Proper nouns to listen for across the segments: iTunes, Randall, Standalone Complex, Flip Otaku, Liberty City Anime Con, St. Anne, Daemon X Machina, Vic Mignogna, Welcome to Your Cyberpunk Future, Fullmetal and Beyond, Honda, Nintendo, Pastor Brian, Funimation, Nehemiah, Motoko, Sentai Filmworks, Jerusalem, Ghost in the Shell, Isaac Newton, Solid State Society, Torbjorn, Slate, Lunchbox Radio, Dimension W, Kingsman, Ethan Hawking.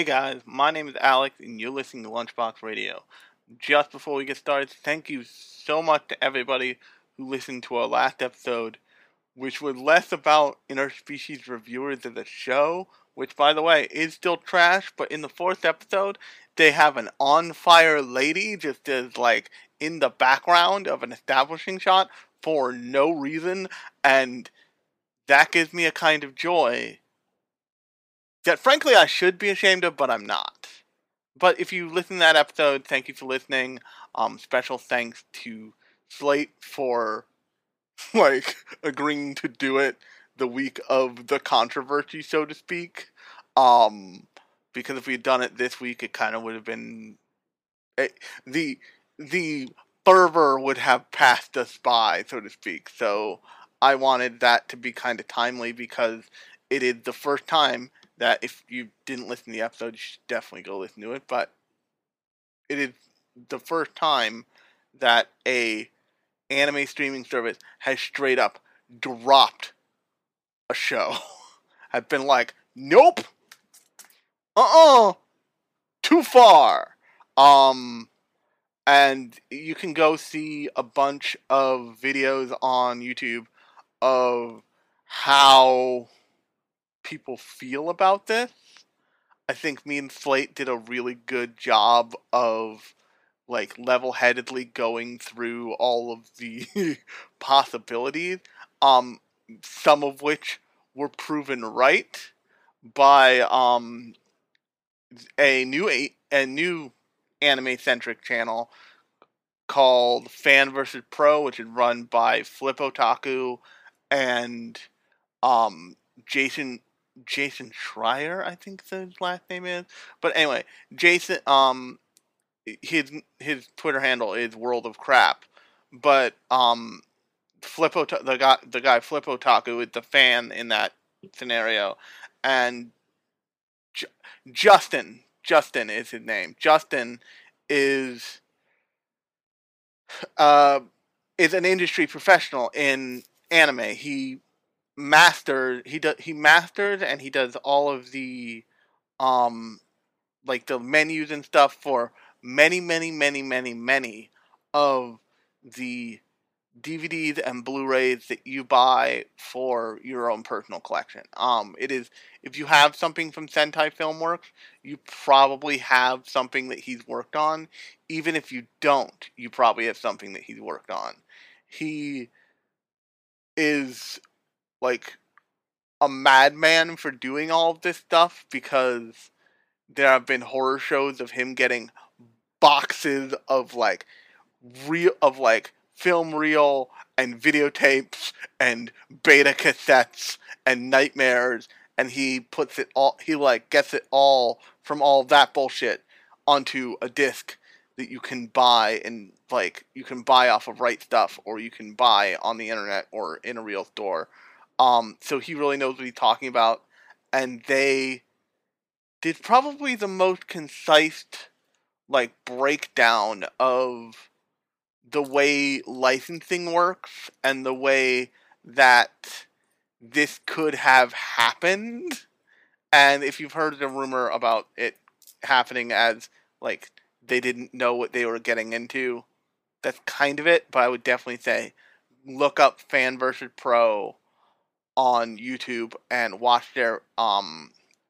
Hey guys, my name is Alex and you're listening to Lunchbox Radio. Just before we get started, thank you so much to everybody who listened to our last episode, which was less about Interspecies Reviewers as a show, which by the way is still trash, but in the fourth episode they have an on fire lady just as like in the background of an establishing shot for no reason, and that gives me a kind of joy that frankly I should be ashamed of, but I'm not. But if you listen to that episode, thank you for listening. Special thanks to Slate for, agreeing to do it the week of the controversy, so to speak. Because if we had done it this week, it kind of would have been... The fervor would have passed us by, so to speak. So I wanted that to be kind of timely because it is the first time that if you didn't listen to the episode, you should definitely go listen to it, but it is the first time that a anime streaming service has straight up dropped a show. I've been like, nope! Too far! And you can go see a bunch of videos on YouTube of how people feel about this. I think me and Slate did a really good job of level-headedly going through all of the possibilities, some of which were proven right by a new anime-centric channel called Fan vs. Pro, which is run by Flip Otaku and Jason Schreier, I think his last name is. But anyway, Jason, his Twitter handle is World of Crap. But the guy Flip Otaku is the fan in that scenario, and Justin is his name. Justin is an industry professional in anime. He masters and does all of the the menus and stuff for many of the DVDs and Blu-rays that you buy for your own personal collection. It is, if you have something from Sentai Filmworks, you probably have something that he's worked on. Even if you don't, you probably have something that he's worked on. He is a madman for doing all of this stuff, because there have been horror shows of him getting boxes of, film reel and videotapes and beta cassettes and nightmares, and he puts it all, gets it all from all that bullshit onto a disc that you can buy, and, you can buy off of Right Stuff, or you can buy on the internet or in a real store. So he really knows what he's talking about, and they did probably the most concise, breakdown of the way licensing works and the way that this could have happened. And if you've heard the rumor about it happening as, they didn't know what they were getting into, that's kind of it, but I would definitely say look up Fan vs. Pro on YouTube and watch their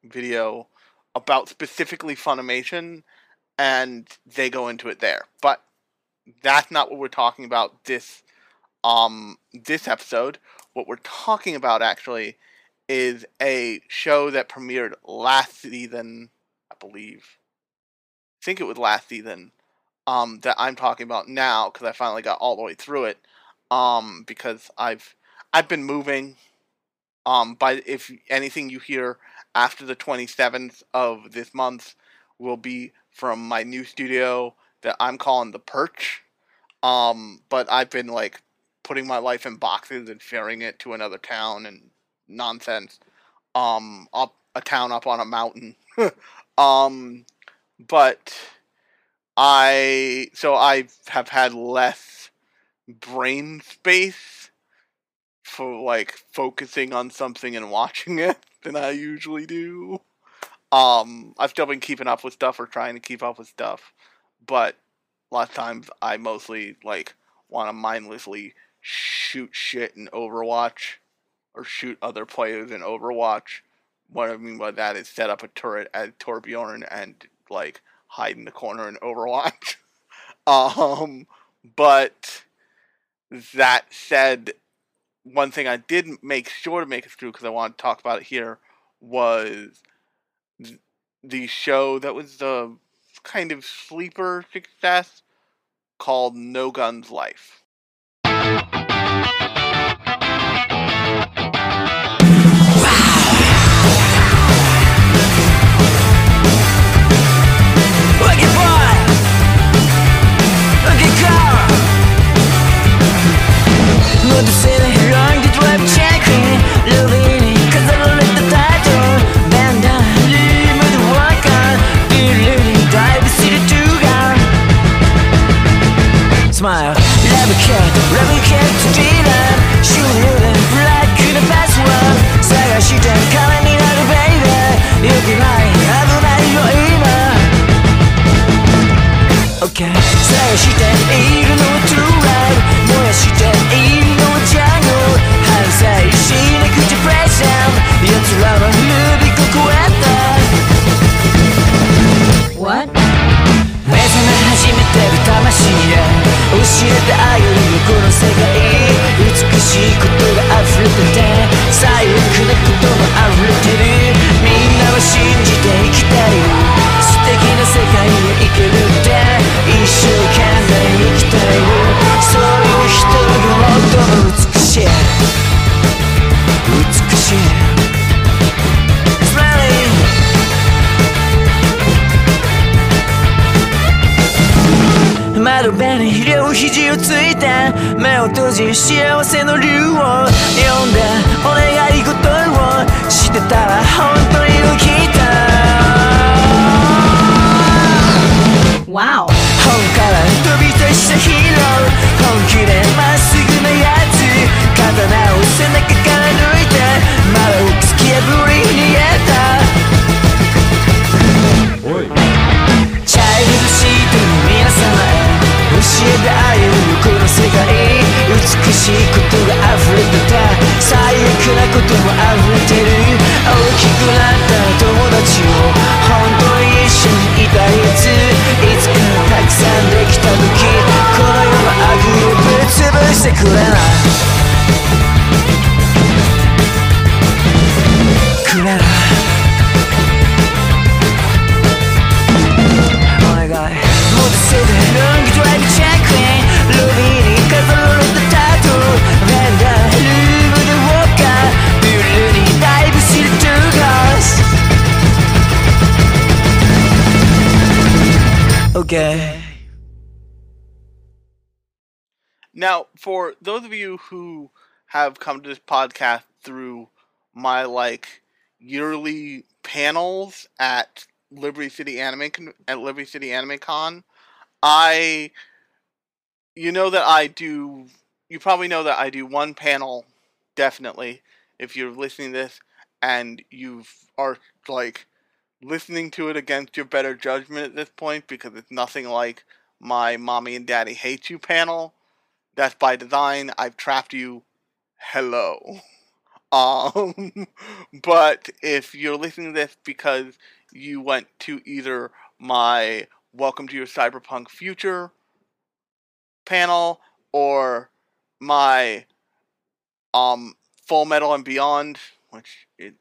video about specifically Funimation, and they go into it there. But that's not what we're talking about this episode. What we're talking about actually is a show that premiered last season, I believe. I think it was last season that I'm talking about now, because I finally got all the way through it, because I've been moving. But if anything you hear after the 27th of this month will be from my new studio that I'm calling The Perch. But I've been, putting my life in boxes and sharing it to another town and nonsense. A town up on a mountain. But I have had less brain space for focusing on something and watching it than I usually do. I've still been keeping up with stuff or trying to keep up with stuff, but a lot of times I mostly, like, want to mindlessly shoot shit in Overwatch or shoot other players in Overwatch. What I mean by that is set up a turret at Torbjorn and, like, hide in the corner in Overwatch. But that said, one thing I did make sure to make it through, because I want to talk about it here, was the show that was the kind of sleeper success called No Guns Life. Smile. Rebel cat to dinner. She will heal them, blood could have passed well. Saga, she done coming in on the baby. You be mine, I will marry your email. Okay. Saga, she done even though it's too right. Moya, she done even though it's jungle. How say, she in a good depression. You're too loud on you, because what? Wow. Okay. Now, for those of you who have come to this podcast through my, like, yearly panels at Liberty City Anime Con, you probably know that I do one panel, definitely, if you're listening to this and you are, like, listening to it against your better judgment at this point, because it's nothing like my Mommy and Daddy Hate You panel. That's by design. I've trapped you. Hello. But if you're listening to this because you went to either my Welcome to Your Cyberpunk Future panel or my Fullmetal and Beyond, which is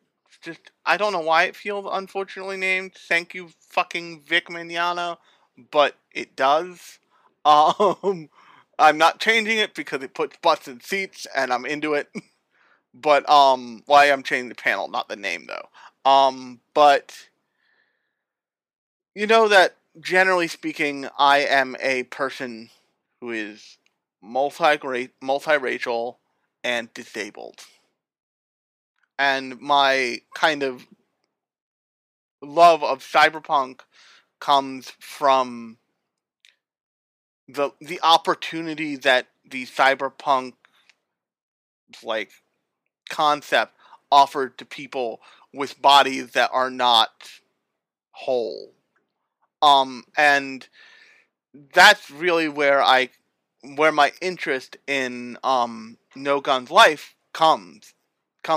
just, I don't know why it feels unfortunately named. Thank you, fucking Vic Mignogna, but it does. I'm not changing it because it puts butts in seats, and I'm into it. But I'm changing the panel, not the name though. But you know that generally speaking, I am a person who is multiracial, and disabled. And my kind of love of cyberpunk comes from the opportunity that the cyberpunk, like, concept offered to people with bodies that are not whole. And that's really where my interest in No Guns Life comes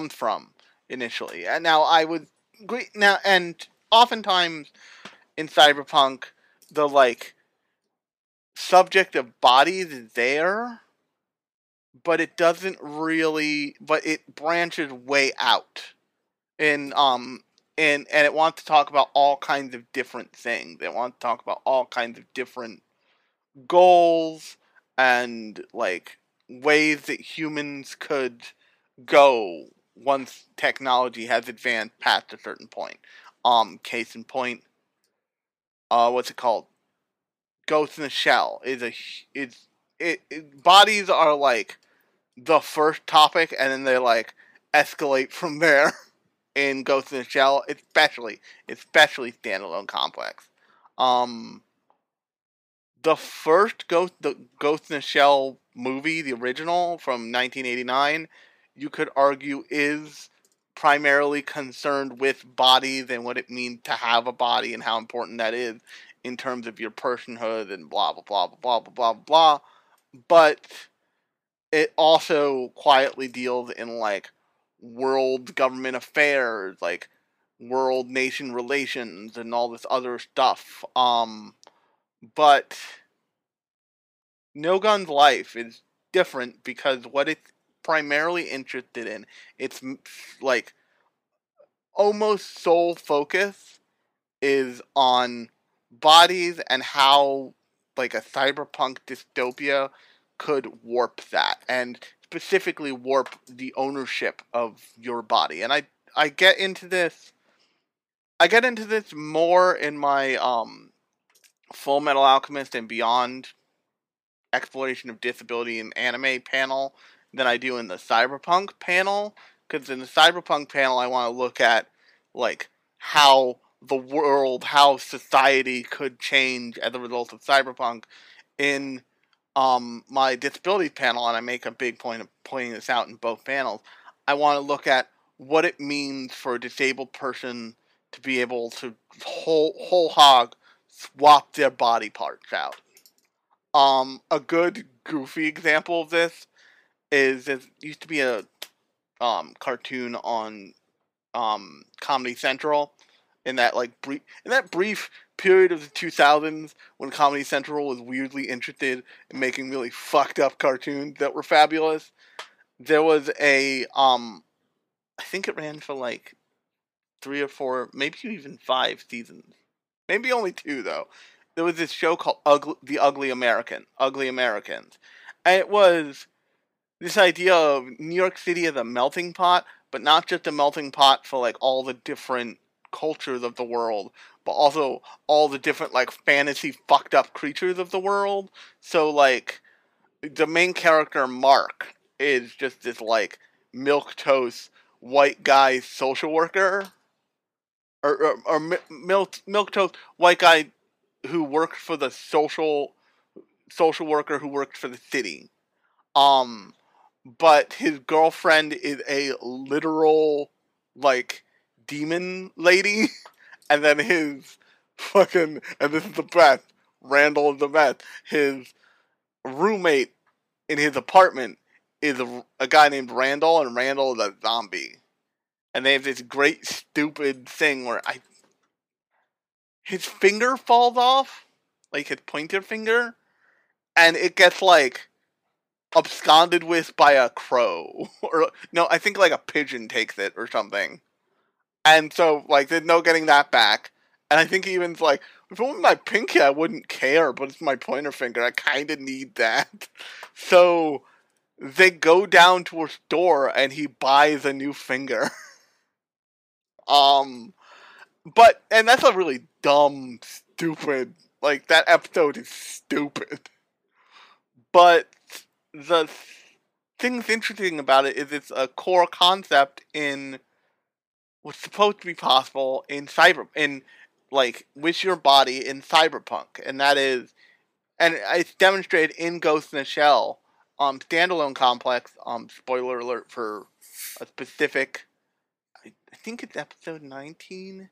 from initially. And now I would agree now, and oftentimes in Cyberpunk, the subject of bodies is there, but it doesn't really, but it branches way out and it wants to talk about all kinds of different things. It wants to talk about all kinds of different goals and ways that humans could go once technology has advanced past a certain point. Case in point, what's it called? Ghost in the Shell bodies are the first topic, and then they escalate from there in Ghost in the Shell, especially Standalone Complex. The first Ghost in the Shell movie, the original from 1989, you could argue is primarily concerned with bodies and what it means to have a body and how important that is in terms of your personhood and blah, blah, blah, blah, blah, blah, blah. But it also quietly deals in, world government affairs, world nation relations and all this other stuff. But No Guns Life is different because what it's primarily interested in, it's, almost sole focus is on bodies and how, a cyberpunk dystopia could warp that, and specifically warp the ownership of your body. And I get into this more in my, Fullmetal Alchemist and Beyond exploration of disability in anime panel than I do in the cyberpunk panel, because in the cyberpunk panel I want to look at, how the world, how society could change as a result of cyberpunk. In my disability panel, and I make a big point of pointing this out in both panels, I want to look at what it means for a disabled person to be able to whole hog swap their body parts out. A good goofy example of this is there used to be a cartoon on Comedy Central in that brief period of the 2000s when Comedy Central was weirdly interested in making really fucked up cartoons that were fabulous. There was a I think it ran for 3 or 4, maybe even 5 seasons. Maybe only 2 though. There was this show called Ugly Americans. And it was this idea of New York City as a melting pot, but not just a melting pot for all the different cultures of the world, but also all the different fantasy fucked up creatures of the world. So the main character Mark is just this milquetoast white guy social worker, or milquetoast white guy who worked for the social worker who worked for the city. But his girlfriend is a literal, demon lady, and then his fucking, and this is the best, Randall is the best, his roommate in his apartment is a guy named Randall, and Randall is a zombie. And they have this great stupid thing where his finger falls off, his pointer finger, and it gets, absconded with by a crow. Or, no, I think, a pigeon takes it or something. And so, there's no getting that back. And I think even, if it was my pinky, I wouldn't care, but it's my pointer finger. I kind of need that. So they go down to a store, and he buys a new finger. And that's a really dumb, stupid, that episode is stupid. But the thing's interesting about it is it's a core concept in what's supposed to be possible in with your body in cyberpunk, and it's demonstrated in Ghost in the Shell, Standalone Complex, spoiler alert for a specific, I think it's episode 19,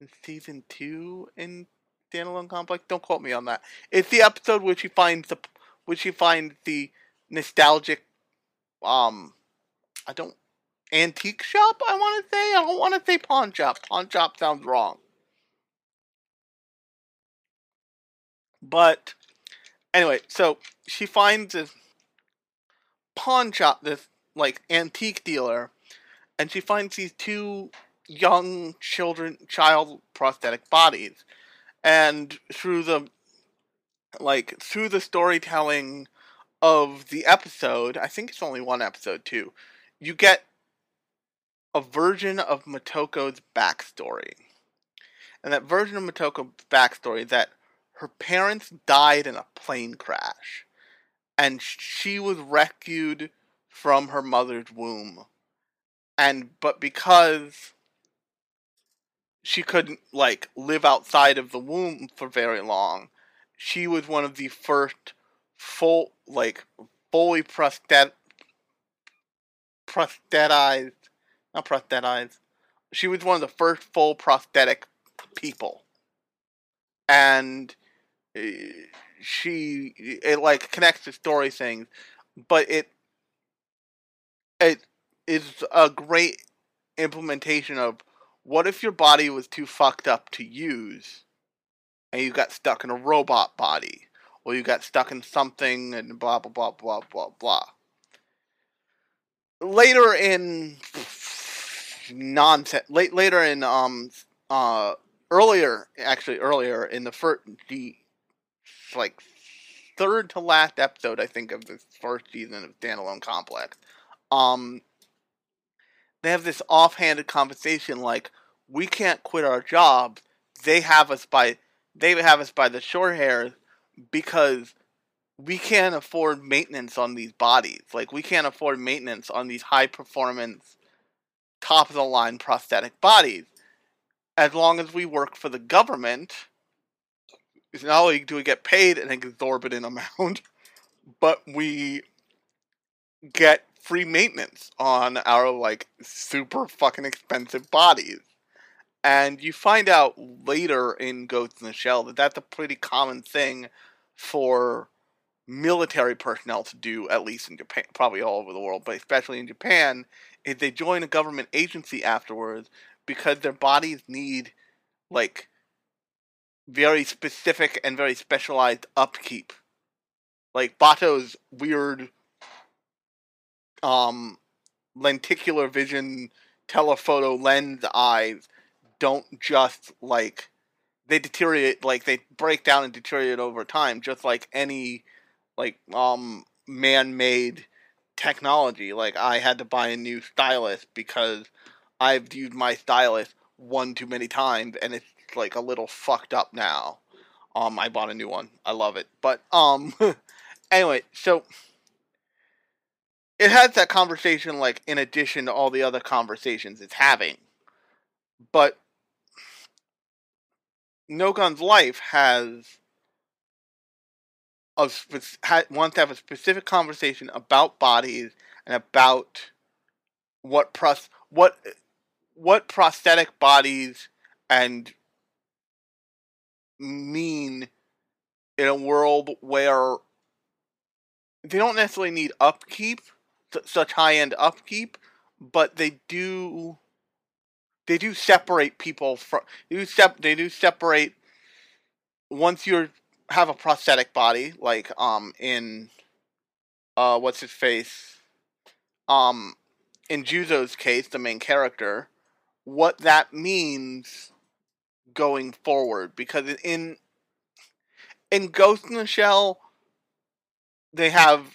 in season 2 in Standalone Complex. Don't quote me on that. It's the episode where she finds the nostalgic antique shop, I want to say. I don't want to say pawn shop. Pawn shop sounds wrong. But anyway, so she finds this pawn shop, this like antique dealer, and she finds these two young child prosthetic bodies. And through the storytelling of the episode, I think it's only one episode too, you get a version of Motoko's backstory. And that version of Motoko's backstory is that her parents died in a plane crash, and she was rescued from her mother's womb. But because she couldn't, live outside of the womb for very long, she was one of the first she was one of the first full prosthetic people. And it connects to story things, but it is a great implementation of what if your body was too fucked up to use, and you got stuck in a robot body, or you got stuck in something, and blah, blah, blah, blah, blah, blah. Later in earlier in the first, third to last episode, I think, of the first season of Standalone Complex, they have this offhanded conversation, we can't quit our jobs, they have us by the short hairs, because we can't afford maintenance on these bodies. We can't afford maintenance on these high-performance, top-of-the-line prosthetic bodies. As long as we work for the government, not only do we get paid an exorbitant amount, but we get free maintenance on our, super fucking expensive bodies. And you find out later in Ghost in the Shell that that's a pretty common thing for military personnel to do, at least in Japan, probably all over the world, but especially in Japan, is they join a government agency afterwards because their bodies need, very specific and very specialized upkeep. Bato's weird, lenticular vision telephoto lens eyes don't just, they deteriorate, they break down and deteriorate over time, just like any, man-made technology. I had to buy a new stylus because I've used my stylus one too many times, and it's, a little fucked up now. I bought a new one. I love it. But, anyway, so it has that conversation, in addition to all the other conversations it's having. But No Guns Life wants to have a specific conversation about bodies and about what prosthetic bodies and mean in a world where they don't necessarily need upkeep, such high-end upkeep, but they do separate people from, they do separate, once you have a prosthetic body, in Juzo's case, the main character, what that means going forward, because in Ghost in the Shell, so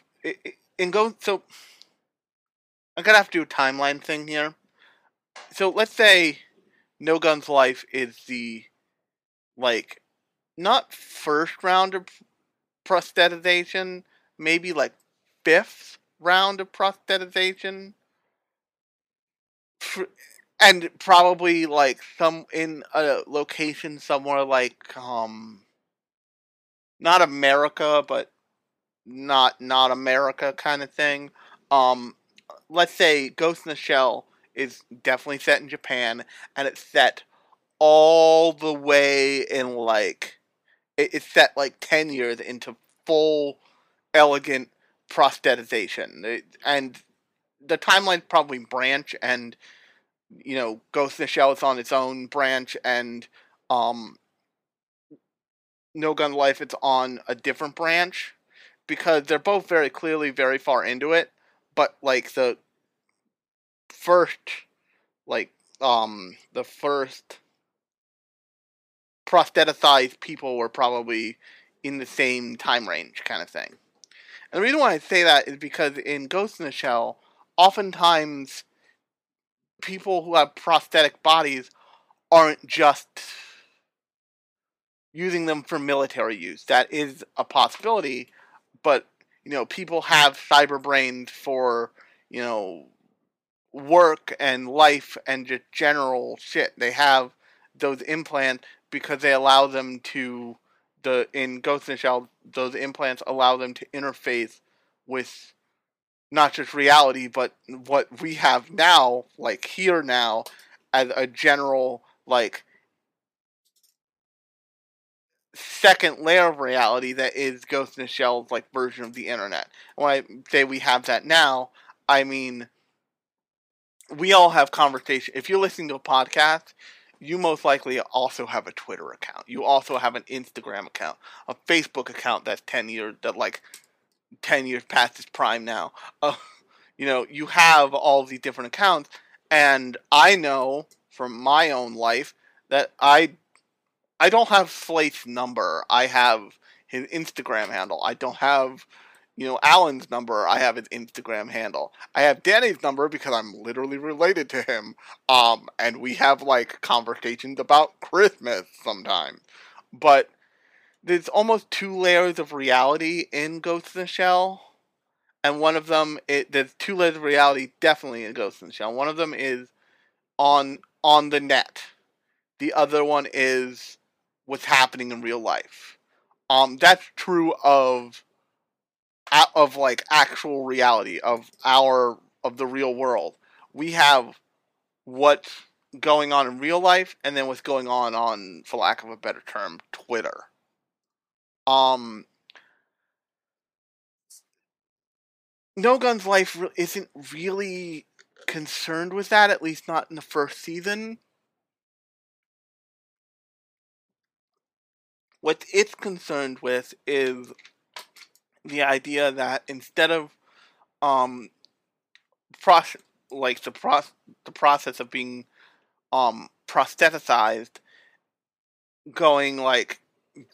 I'm gonna have to do a timeline thing here. So let's say No Guns Life is the, not first round of prosthetization, maybe fifth round of prosthetization, and probably in a location somewhere not America, but not America kind of thing. Let's say Ghost in the Shell is definitely set in Japan, and it's set all the way in, like, it's set, like, 10 years into full, elegant prosthetization. And the timelines probably branch, and, you know, Ghost in the Shell is on its own branch, and, No Guns Life, it's on a different branch, because they're both very clearly very far into it, but, like, the first, like, the first prostheticized people were probably in the same time range kind of thing. And the reason why I say that is because in Ghost in the Shell, oftentimes people who have prosthetic bodies aren't just using them for military use. That is a possibility, but, you know, people have cyber brains for, you know, work and life and just general shit. They have those implants because they allow them to, in Ghost in the Shell, those implants allow them to interface with not just reality, but what we have now, like here now, as a general, like, second layer of reality that is Ghost in the Shell's, like, version of the internet. When I say we have that now, I mean, we all have conversation. If you're listening to a podcast, you most likely also have a Twitter account. You also have an Instagram account, a Facebook account that's 10 years, that, like, 10 years past its prime now. You know, you have all these different accounts, and I know from my own life that I don't have Slate's number. I have his Instagram handle. I don't have, you know, Alan's number. I have his Instagram handle. I have Danny's number because I'm literally related to him. And we have, like, conversations about Christmas sometimes. But there's almost two layers of reality in Ghost in the Shell. And one of them, there's two layers of reality definitely in Ghost in the Shell. One of them is on the net. The other one is what's happening in real life. That's true of like actual reality, of the real world. We have what's going on in real life, and then what's going on, for lack of a better term, Twitter. No Guns Life isn't really concerned with that, at least not in the first season. What it's concerned with is the idea that instead of the process of being prostheticized going, like,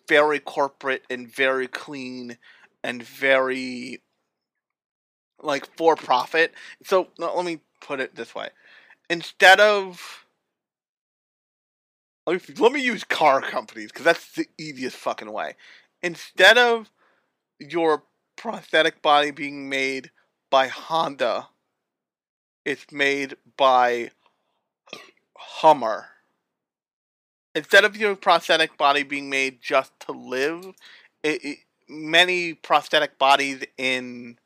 very corporate and very clean and very, like, for profit. So let me put it this way. Instead of, let me use car companies because that's the easiest fucking way. Instead of your prosthetic body being made by Honda, it's made by Hummer. Instead of your prosthetic body being made just to live, many prosthetic bodies in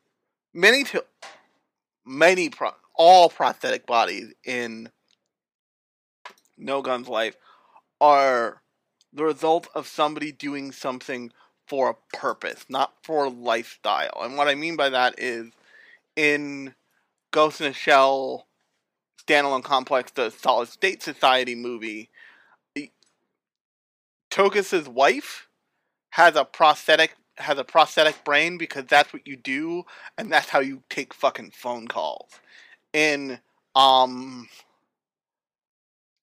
all prosthetic bodies in No Guns Life are the result of somebody doing something for a purpose, not for lifestyle. And what I mean by that is, in Ghost in the Shell, Standalone Complex, the Solid State Society movie, Tokus' wife has a prosthetic brain because that's what you do, and that's how you take fucking phone calls. In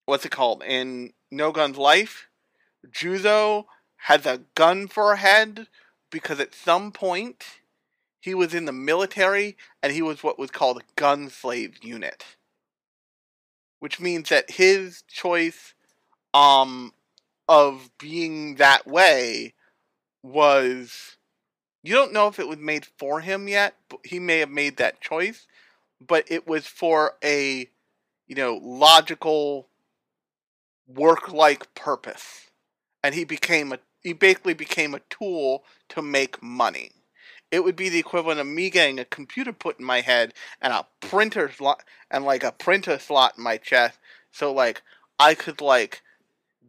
what's it called? In No Guns Life, Juzo has a gun for a head because at some point he was in the military and he was what was called a gun slave unit. Which means that his choice of being that way was, you don't know if it was made for him yet, but he may have made that choice, but it was for a, you know, logical work-like purpose. And he basically became a tool to make money. It would be the equivalent of me getting a computer put in my head and a printer slot, and, like, a printer slot in my chest, so, like, I could, like,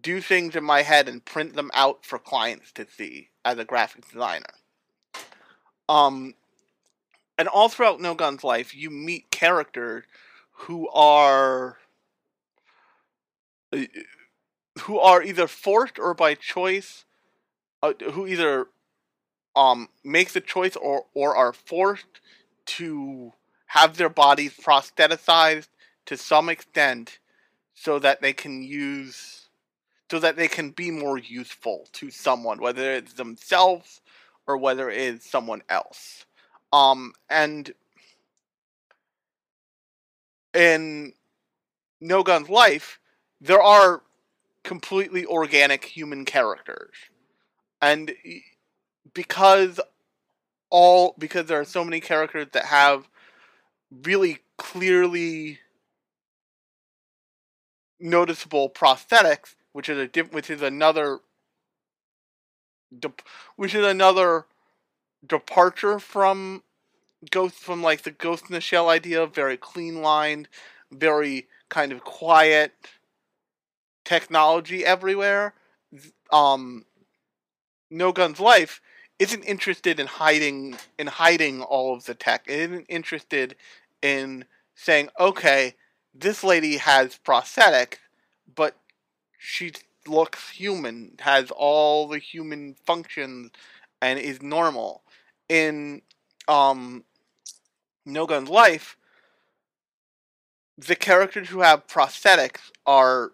do things in my head and print them out for clients to see as a graphic designer. And all throughout No Guns Life, you meet characters who are either forced or by choice, who either make the choice or are forced to have their bodies prostheticized to some extent so that they can be more useful to someone, whether it's themselves or whether it's someone else. And in No Guns Life, there are completely organic human characters. And because there are so many characters that have really clearly noticeable prosthetics, which is another departure from the Ghost in the Shell idea, very clean lined, very kind of quiet technology everywhere. No Guns Life isn't interested in hiding all of the tech. It isn't interested in saying, okay, this lady has prosthetics, but she looks human, has all the human functions, and is normal. In No Guns Life, the characters who have prosthetics are,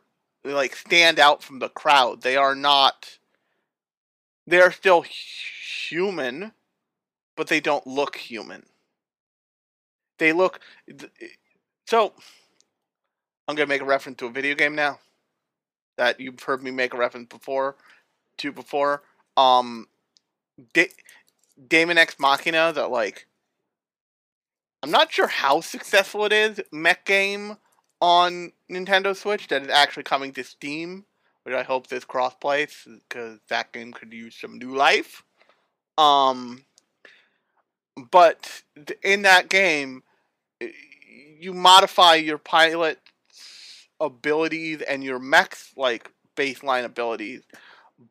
stand out from the crowd. They're still human, but they don't look human. So, I'm going to make a reference to a video game now that you've heard me make a reference before. Daemon X Machina, I'm not sure how successful it is, mech game on Nintendo Switch that is actually coming to Steam, which I hope this cross-plays, because that game could use some new life. But in that game, you modify your pilot's abilities and your mech's, baseline abilities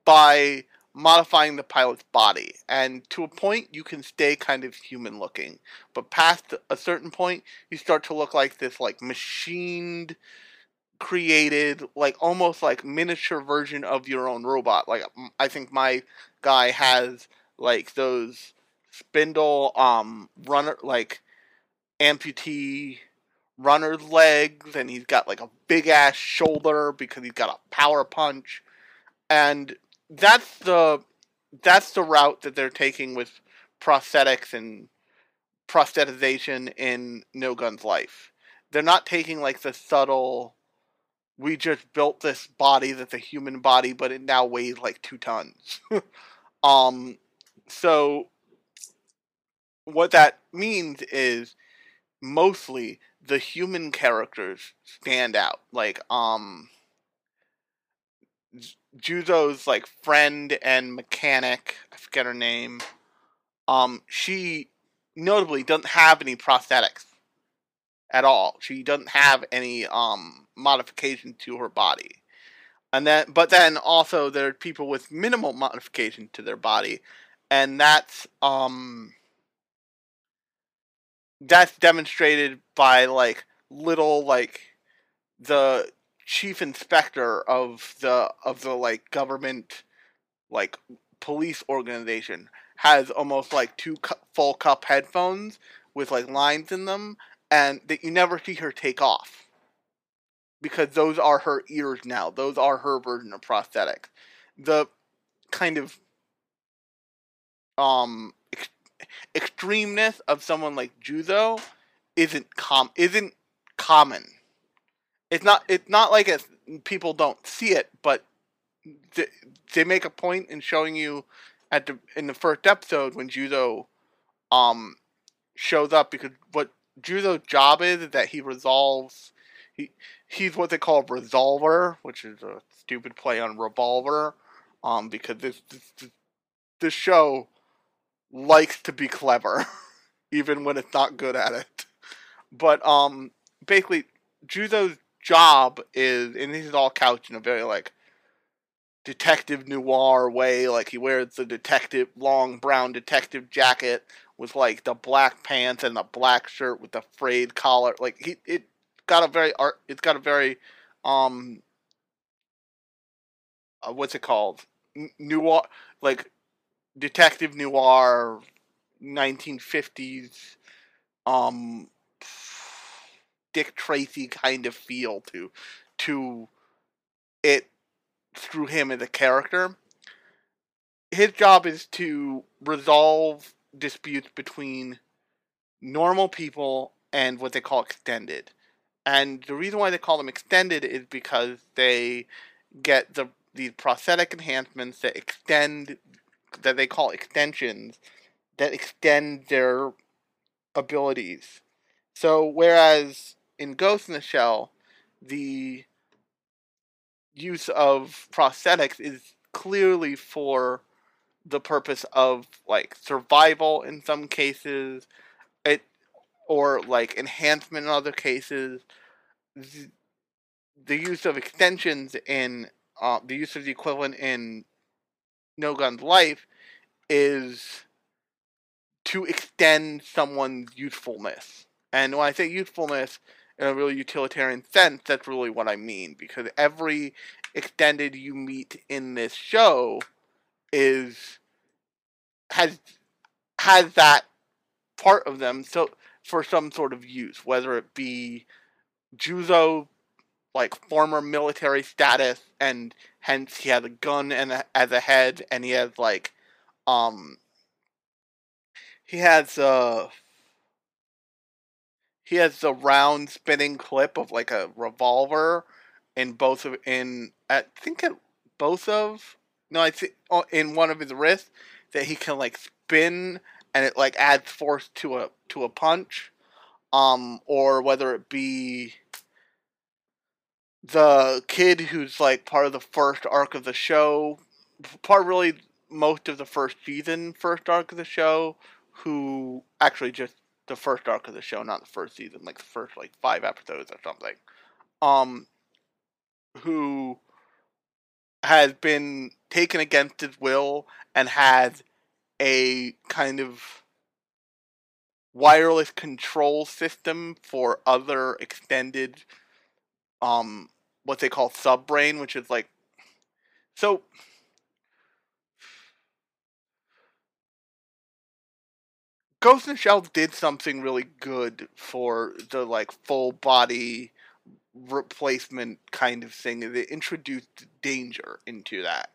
by modifying the pilot's body, and to a point you can stay kind of human looking, but past a certain point you start to look like this machined, created, almost miniature version of your own robot. I think my guy has those spindle runner, amputee runner's legs, and he's got a big ass shoulder because he's got a power punch. And that's the route that they're taking with prosthetics and prosthetization in No Guns Life. They're not taking the subtle, we just built this body that's a human body, but it now weighs 2 tons. So what that means is mostly the human characters stand out. Juzo's friend and mechanic, I forget her name, she notably doesn't have any prosthetics at all. She doesn't have any modification to her body. But then also there are people with minimal modification to their body, and that's demonstrated by the chief inspector of the government police organization has almost two full cup headphones with lines in them, and that you never see her take off because those are her ears now. Those are her version of prosthetics. The kind of extremeness of someone like Juzo isn't common. It's not like it, people don't see it, but they make a point in showing you in the first episode when Juzo shows up, because what Juzo's job is that he resolves. He's what they call a resolver, which is a stupid play on revolver, because this show likes to be clever, even when it's not good at it. But basically, Juzo's job is, and this is all couched in a very detective noir way. Like, he wears the detective, long brown detective jacket with, like, the black pants and the black shirt with the frayed collar. Like, it's got a very what's it called? Noir, like, detective noir, 1950s, Dick Tracy kind of feel to it through him as a character. His job is to resolve disputes between normal people and what they call extended. And the reason why they call them extended is because they get these prosthetic enhancements that extend, that they call extensions, that extend their abilities. So whereas in Ghost in the Shell, the use of prosthetics is clearly for the purpose of, like, survival in some cases, or, like, enhancement in other cases. The use of extensions in, the use of the equivalent in No Guns Life is to extend someone's usefulness. And when I say usefulness in a really utilitarian sense, that's really what I mean, because every extended you meet in this show has that part of them, so for some sort of use, whether it be Juzo, like, former military status, and hence he has a gun as a head, and he has, like, he has the round spinning clip of, like, a revolver in one of his wrists that he can, like, spin, and it, like, adds force to a punch, or whether it be the kid who's, like, part of the first arc of the show, the first arc of the show, not the first season, like, the first, like, 5 episodes or something, who has been taken against his will and has a kind of wireless control system for other extended, what they call subbrain, which is, like, so Ghost in the Shell did something really good for the, like, full body replacement kind of thing. It introduced danger into that.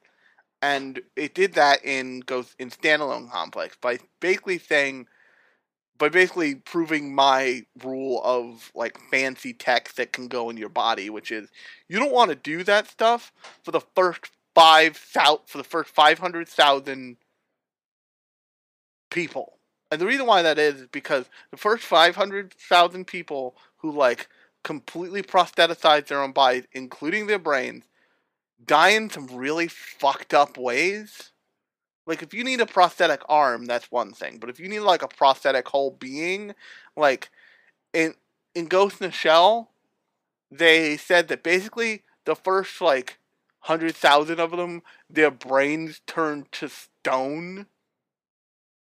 And it did that in Standalone Complex by basically proving my rule of, like, fancy tech that can go in your body, which is you don't want to do that stuff for the first 500,000 people. And the reason why that is because the first 500,000 people who, like, completely prosthetize their own bodies, including their brains, die in some really fucked up ways. Like, if you need a prosthetic arm, that's one thing. But if you need, like, a prosthetic whole being, like, in Ghost in the Shell, they said that basically the first, like, 100,000 of them, their brains turned to stone.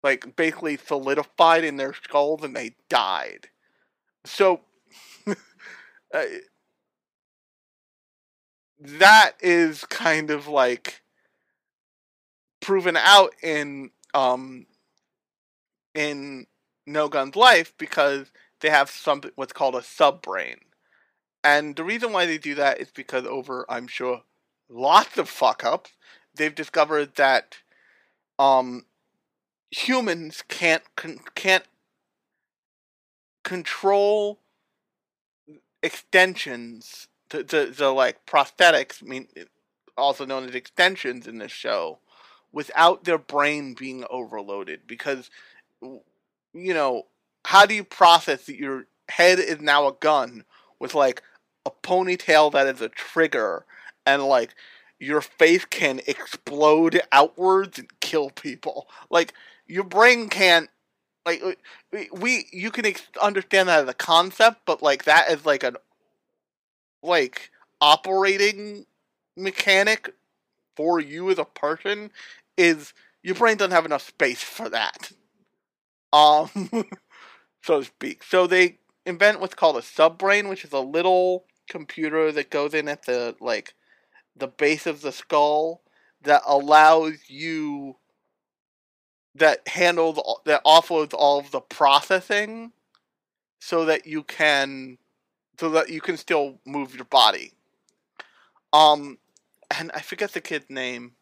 Like, basically solidified in their skulls, and they died. So, that is kind of, like, proven out in No Guns Life, because they have something what's called a subbrain. And the reason why they do that is because over, I'm sure, lots of fuck-ups, they've discovered that humans can't control extensions, the like, prosthetics, I mean, also known as extensions in this show, without their brain being overloaded. Because, you know, how do you process that your head is now a gun with, like, a ponytail that is a trigger, and, like, your face can explode outwards and kill people? Like, your brain can't, like, you can understand that as a concept, but, like, that is, like, an, like, operating mechanic for you as a person is your brain doesn't have enough space for that, so to speak. So they invent what's called a subbrain, which is a little computer that goes in at the, like, the base of the skull that allows you, that handles, that offloads all of the processing so that you can still move your body. And I forget the kid's name,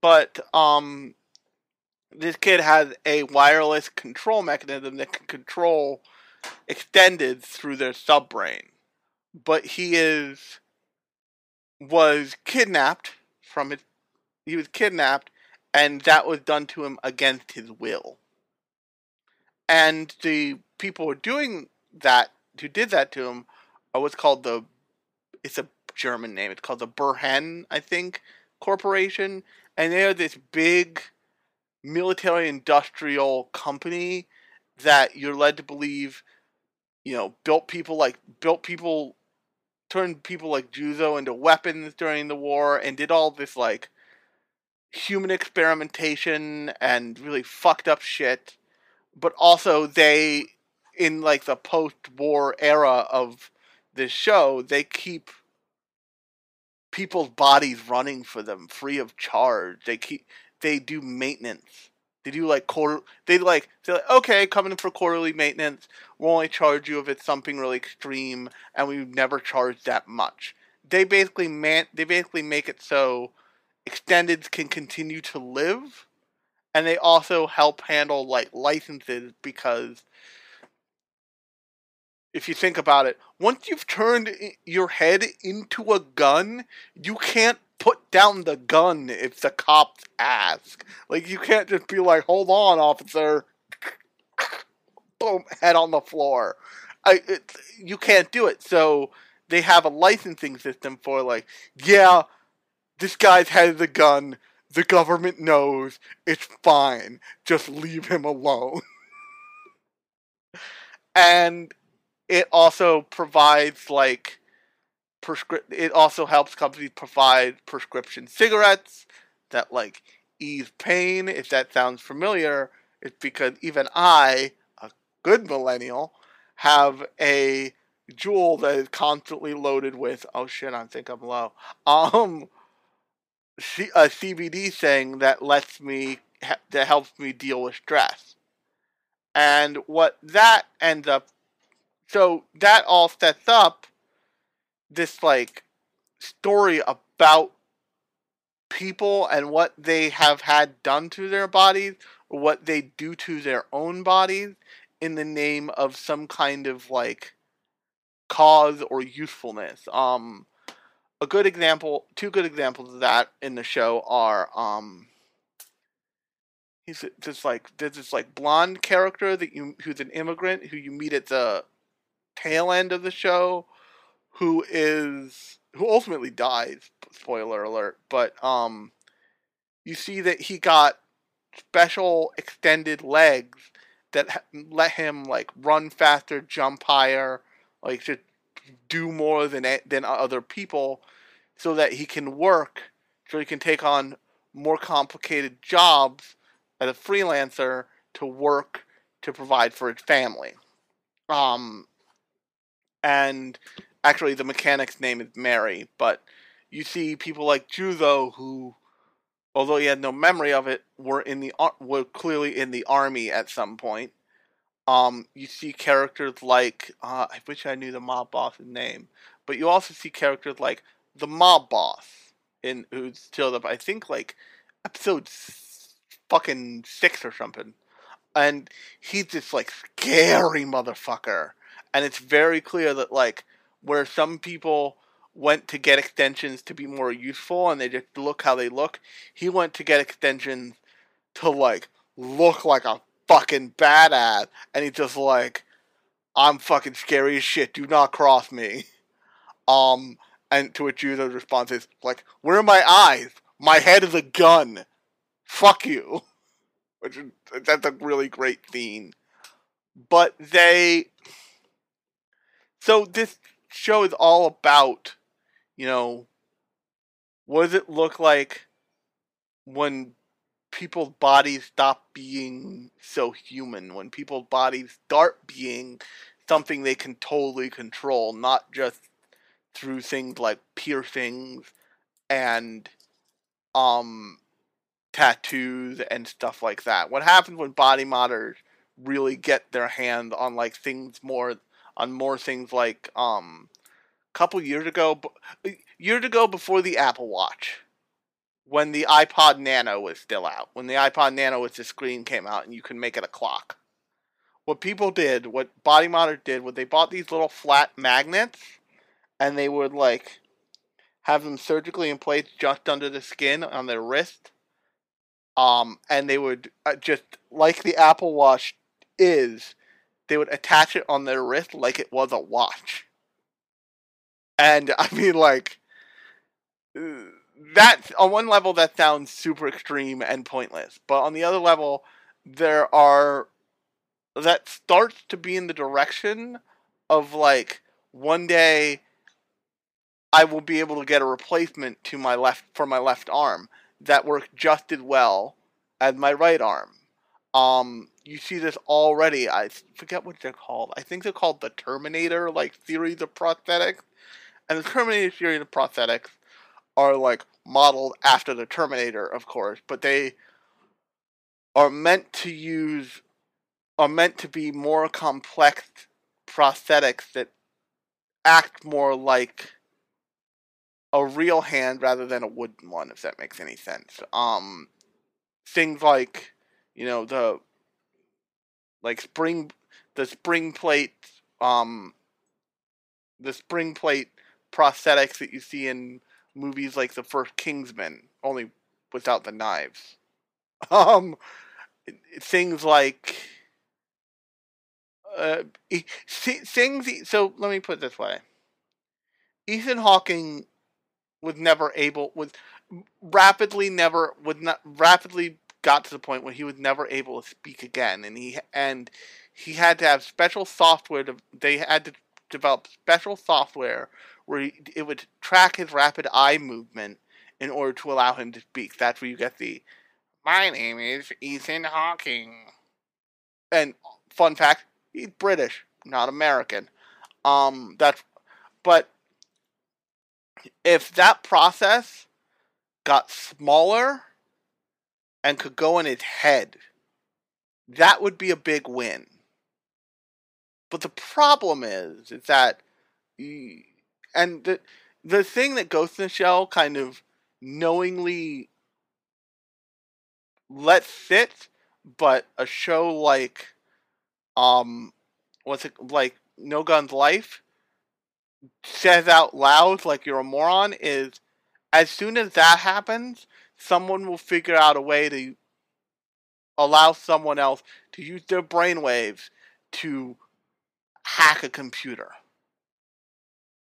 but, this kid has a wireless control mechanism that can control extended through their subbrain. But he was kidnapped from his, he was kidnapped, and that was done to him against his will. And the people who did that to him, are what's called the, it's a German name, it's called the Berhen, I think, Corporation, and they are this big military-industrial company that you're led to believe, turned people like Juzo into weapons during the war, and did all this, like, human experimentation and really fucked up shit. But also they, in, like, the post-war era of this show, they keep people's bodies running for them, free of charge. They do maintenance. They do, like, they're like, okay, come in for quarterly maintenance. We'll only charge you if it's something really extreme, and we never charge that much. They basically make it so extendeds can continue to live, and they also help handle, like, licenses, because if you think about it, once you've turned your head into a gun, you can't put down the gun if the cops ask. Like, you can't just be like, hold on, officer. Boom, head on the floor. You can't do it. So they have a licensing system for, like, yeah, this guy's head is a gun. The government knows. It's fine. Just leave him alone. And it also provides, like, it also helps companies provide prescription cigarettes that, like, ease pain. If that sounds familiar, it's because even I, a good millennial, have a jewel that is constantly loaded with, oh shit, I think I'm low, a CBD thing that helps me deal with stress. And what that ends up, so that all sets up this, like, story about people and what they have had done to their bodies, or what they do to their own bodies in the name of some kind of, like, cause or usefulness. Two good examples of that in the show are, there's this, like, blonde character who's an immigrant who you meet at the tail end of the show, who ultimately dies, spoiler alert, but, you see that he got special extended legs that let him, like, run faster, jump higher, like, just do more than other people, so that he can work, so he can take on more complicated jobs as a freelancer to work to provide for his family. And actually, the mechanic's name is Mary, but you see people like Juzo, who, although he had no memory of it, were clearly in the army at some point. You see characters like, I wish I knew the mob boss's name, but you also see characters like the mob boss, who's showed up, I think, like, episode fucking 6 or something. And he's this, like, scary motherfucker. And it's very clear that, like, where some people went to get extensions to be more useful and they just look how they look, he went to get extensions to, like, look like a fucking badass. And he's just like, I'm fucking scary as shit, do not cross me. And to which Juzo's response is, like, where are my eyes? My head is a gun. Fuck you. That's a really great scene. But so this show is all about, What does it look like when people's bodies stop being so human? When people's bodies start being something they can totally control, not just through things like piercings and tattoos and stuff like that. What happens when body modders really get their hands on like things more, on more things like a couple years ago before the Apple Watch, when the iPod Nano was still out, when the iPod Nano with the screen came out and you can make it a clock. What people did, what body modders did, was they bought these little flat magnets and they would like have them surgically in place just under the skin on their wrist. And they would just, like the Apple Watch is, they would attach it on their wrist like it was a watch. And I mean, like, that's, on one level that sounds super extreme and pointless, but on the other level, there are, that starts to be in the direction of, like, one day I will be able to get a replacement to my left, for my left arm, that works just as well as my right arm. You see this already. I forget what they're called. I think they're called the Terminator, like, series of prosthetics. And the Terminator series of prosthetics are, like, modeled after the Terminator, of course. But they are meant to use, are meant to be more complex prosthetics that act more like a real hand rather than a wooden one, if that makes any sense. Things like, you know, the, like, spring plate prosthetics that you see in movies like the first Kingsman, only without the knives. Things like, so let me put it this way. Ethan Hawking rapidly got to the point where he was never able to speak again, and he had to have special software they had to develop special software where it would track his rapid eye movement in order to allow him to speak. That's where you get the "My name is Ethan Hawking," and fun fact, he's British, not American. If that process got smaller and could go in his head, that would be a big win. But the problem is that, and the thing that Ghost in the Shell kind of knowingly lets sit, but a show like, like No Guns Life says out loud like you're a moron, is as soon as that happens, someone will figure out a way to allow someone else to use their brainwaves to hack a computer.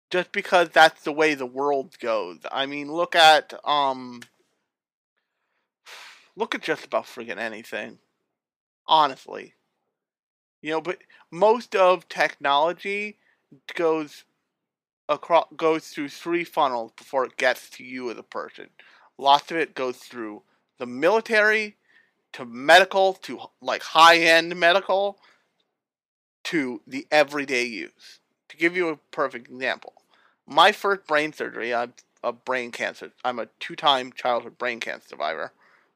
Just because that's the way the world goes. I mean, look at just about friggin' anything. Honestly. You know, but most of technology goes through three funnels before it gets to you as a person. Lots of it goes through the military, to medical, to like high-end medical, to the everyday use. To give you a perfect example, my first brain surgery, I'm a two-time childhood brain cancer survivor.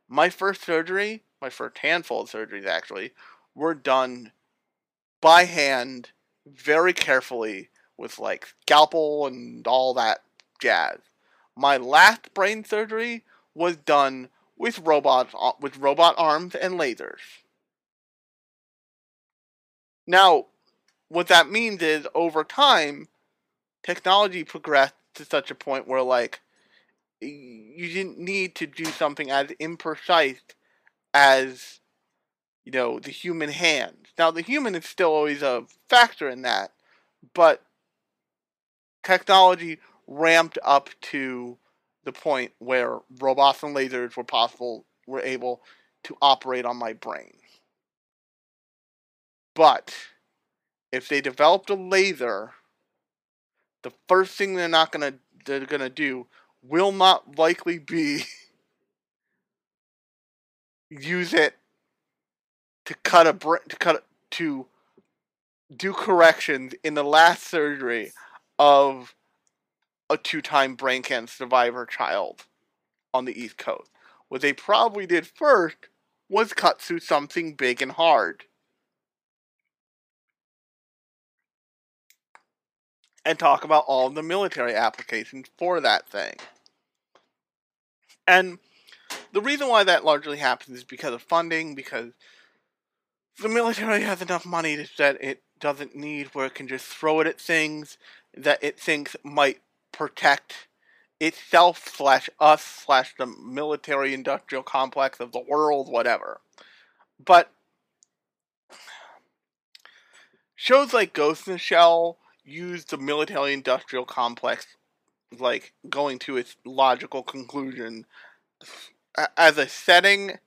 My first handful of surgeries actually, were done by hand, very carefully, with like scalpel and all that jazz. My last brain surgery was done with robot arms and lasers. Now, what that means is, over time, technology progressed to such a point where, like, you didn't need to do something as imprecise as, you know, the human hand. Now, the human is still always a factor in that, but technology ramped up to the point where robots and lasers were able to operate on my brain. But if they developed a laser, the first thing they're gonna do will not likely be use it to cut a to do corrections in the last surgery of a two-time brain cancer survivor child on the East Coast. What they probably did first was cut through something big and hard. And talk about all the military applications for that thing. And the reason why that largely happens is because of funding, because the military has enough money that it doesn't need, where it can just throw it at things that it thinks might protect itself slash us slash the military industrial complex of the world, whatever. But shows like Ghost in the Shell use the military industrial complex, like going to its logical conclusion, as a setting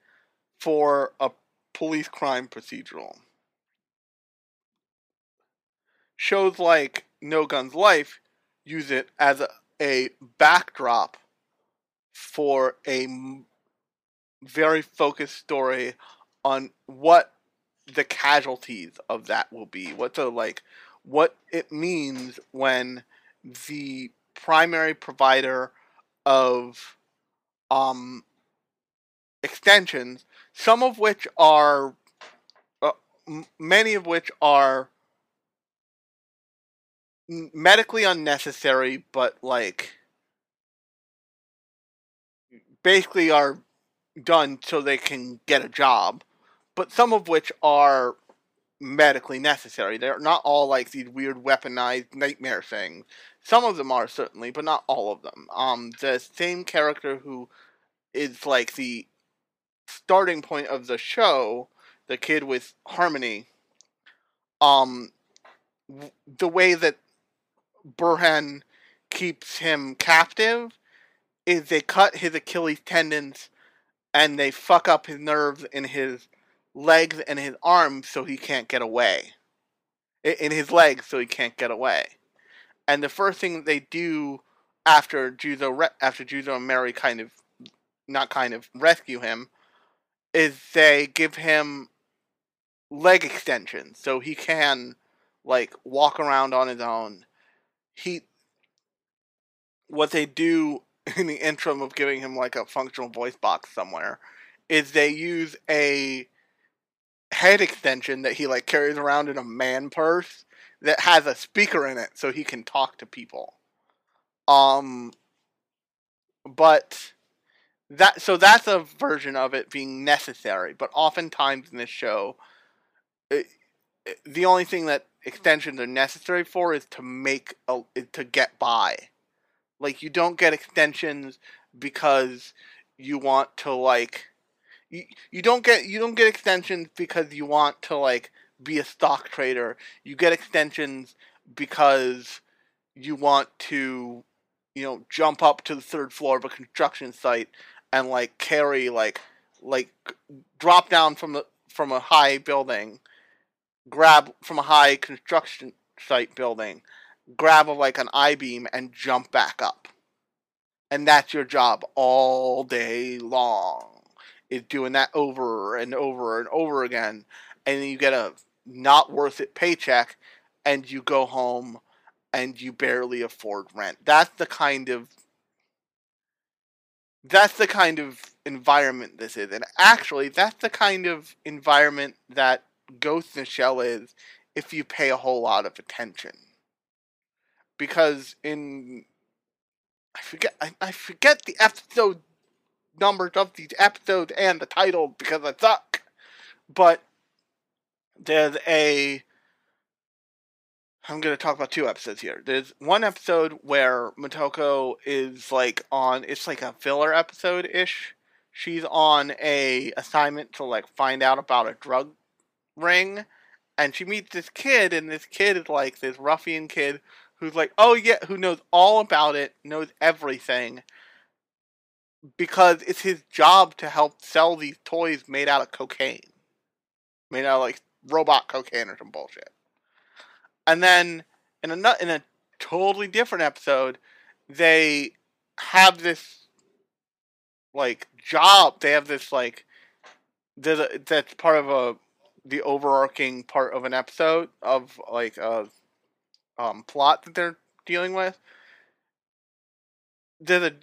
for a police crime procedural. Shows like No Guns Life use it as a backdrop for a very focused story on what the casualties of that will be. What it means when the primary provider of extensions, some of which are, many of which are medically unnecessary, but basically are done so they can get a job, but some of which are medically necessary. They're not all these weird weaponized nightmare things. Some of them are, certainly, but not all of them. The same character who is the starting point of the show, the kid with Harmony, the way that Berhen keeps him captive is they cut his Achilles tendons and they fuck up his nerves in his legs and his arms so he can't get away. In his legs so he can't get away. And the first thing they do after Juzo and Mary rescue him is they give him leg extensions so he can walk around on his own. What they do in the interim of giving him a functional voice box somewhere is they use a head extension that he carries around in a man purse that has a speaker in it so he can talk to people. So that's a version of it being necessary, but oftentimes in this show, the only thing that extensions are necessary for is to get by. You don't get extensions because you want to you don't get extensions because you want to be a stock trader. You get extensions because you want to jump up to the third floor of a construction site and carry drop down from a high building, grab from a high construction site building, grab an I-beam and jump back up. And that's your job all day long. Is doing that over and over and over again, and then you get a not worth it paycheck, and you go home, and you barely afford rent. That's the kind of environment this is, and actually, that's the kind of environment that Ghost in the Shell is, if you pay a whole lot of attention. Because I forget the episode numbers of these episodes and the title because I suck, but there's I'm going to talk about two episodes here. There's one episode where Motoko is it's a filler episode-ish. She's on a assignment to find out about a drug ring, and she meets this kid, and this kid is this ruffian kid who's oh yeah, who knows all about it, knows everything, because it's his job to help sell these toys made out of cocaine. Made out of, robot cocaine or some bullshit. And then, in a totally different episode, they have this, like, job. They have this, like, that's part of the overarching part of an episode of, like, plot that they're dealing with. There's a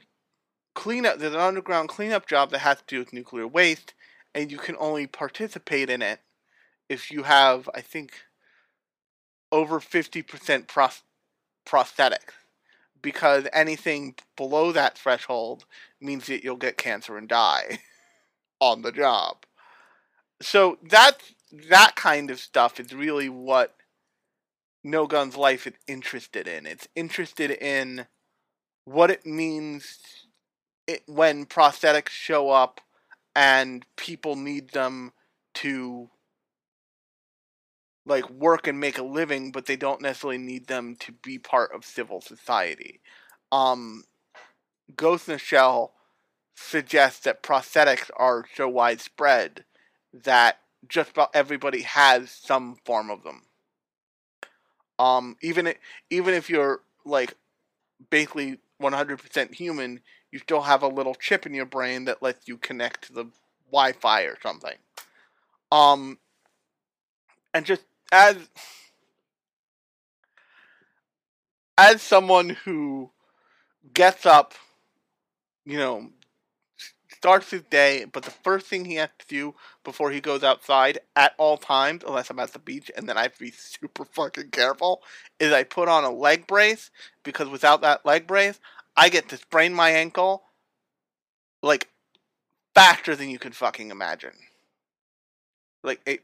cleanup, there's an underground cleanup job that has to do with nuclear waste, and you can only participate in it if you have, I think, over 50% prosthetics, because anything below that threshold means that you'll get cancer and die on the job. So that kind of stuff is really what No Guns Life is interested in. It's interested in what it means when prosthetics show up and people need them to, like, work and make a living, but they don't necessarily need them to be part of civil society. Ghost in the Shell suggests that prosthetics are so widespread that just about everybody has some form of them. Even if you're, like, basically 100% human, you still have a little chip in your brain that lets you connect to the Wi-Fi or something. And just as someone who gets up, you know, starts his day, but the first thing he has to do before he goes outside at all times, unless I'm at the beach, and then I have to be super fucking careful, is I put on a leg brace, because without that leg brace, I get to sprain my ankle, like, faster than you could fucking imagine. Like,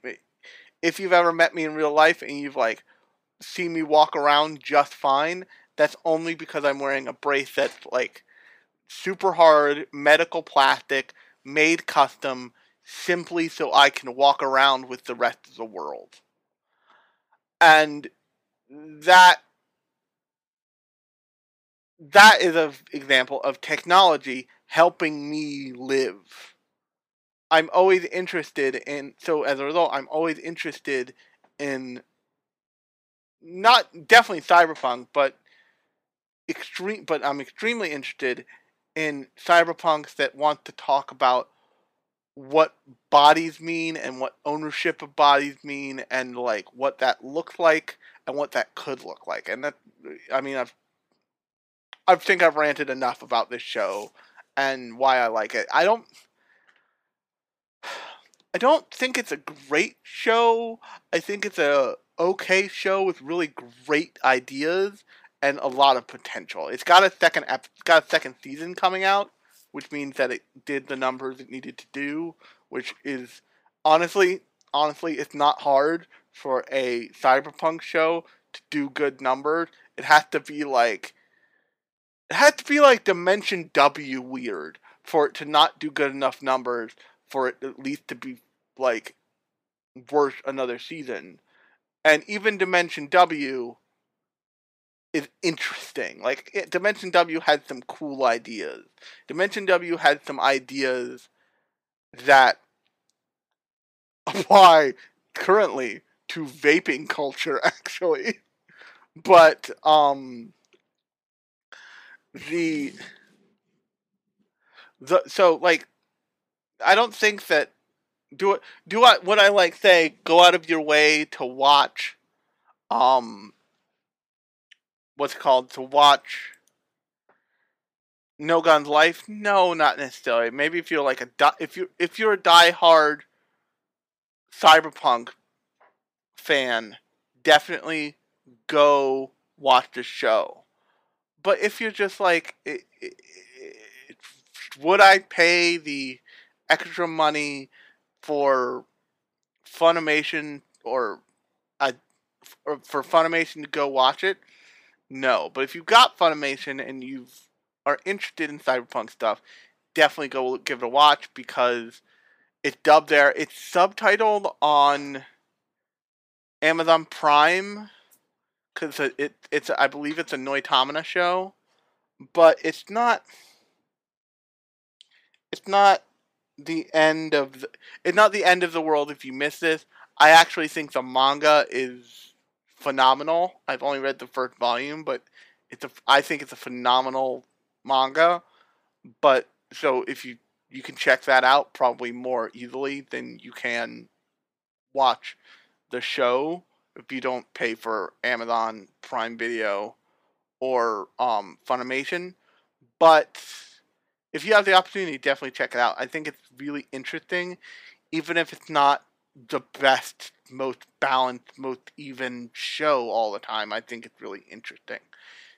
if you've ever met me in real life and you've, like, seen me walk around just fine, that's only because I'm wearing a brace that's, like, super hard, medical plastic, made custom, simply so I can walk around with the rest of the world. And that is an example of technology helping me live. I'm always interested in, so as a result, I'm always interested in, not definitely cyberpunk, but I'm extremely interested in cyberpunks that want to talk about what bodies mean and what ownership of bodies mean and, like, what that looks like and what that could look like. And that, I mean, I think I've ranted enough about this show and why I like it. I don't think it's a great show. I think it's a okay show with really great ideas and a lot of potential. It's got a second season coming out, which means that it did the numbers it needed to do, which is honestly, it's not hard for a cyberpunk show to do good numbers. It has to be like Dimension W weird for it to not do good enough numbers for it at least to be, like, worth another season. And even Dimension W is interesting. Like, Dimension W had some cool ideas. Dimension W had some ideas that apply currently to vaping culture, actually. But, I don't think that, go out of your way to watch, No Guns Life? No, not necessarily. Maybe if you're like if you're a diehard cyberpunk fan, definitely go watch the show. But if you're just like, would I pay the extra money for Funimation or for Funimation to go watch it? No. But if you've got Funimation and you are interested in cyberpunk stuff, definitely go give it a watch, because it's dubbed there. It's subtitled on Amazon Prime because it's I believe it's a Noitamina show, but it's not the end of the world if you miss this. I actually think the manga is phenomenal. I've only read the first volume, but I think it's a phenomenal manga, but so if you can check that out probably more easily than you can watch the show if you don't pay for Amazon Prime Video or Funimation. But if you have the opportunity, definitely check it out. I think it's really interesting, even if it's not the best, most balanced, most even show all the time. I think it's really interesting.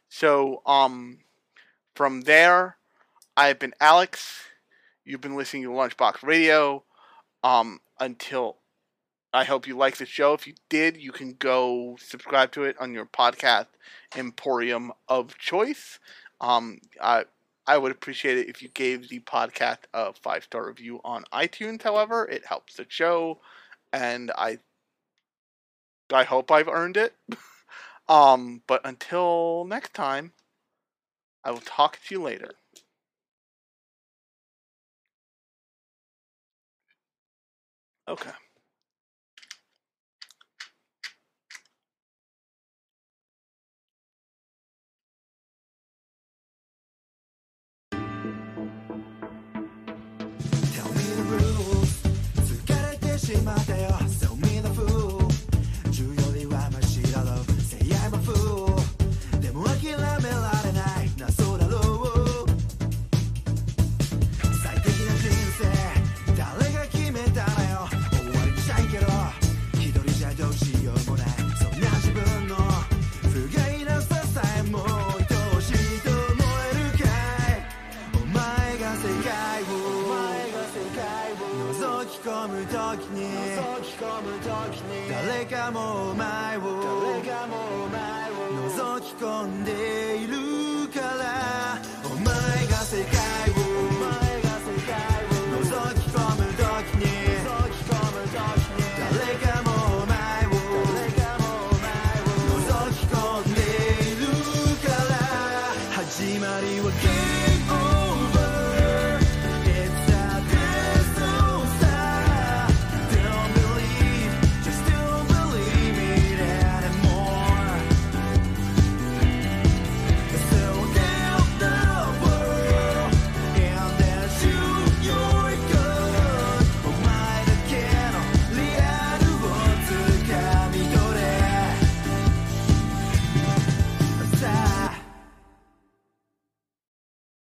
So, from there, I've been Alex. You've been listening to Lunchbox Radio. Until I hope you like the show. If you did, you can go subscribe to it on your podcast emporium of choice. I would appreciate it if you gave the podcast a 5-star review on iTunes, however. It helps the show, and I hope I've earned it. But until next time, I will talk to you later. Okay. Sell me the fool. Say I'm a fool. Then working on me lot and I not so that low. Side taking a dream say Dale ga kimetanayo. Oh what a shine get off. Hidori ja doushi yo mo nai. So na jibun no fugai na sasae mo itoshii to moeru kai. Omae ga sekai wo覗き込む時に 誰かもお前を 覗き込んでいるから お前が世界を 始まりはゲーム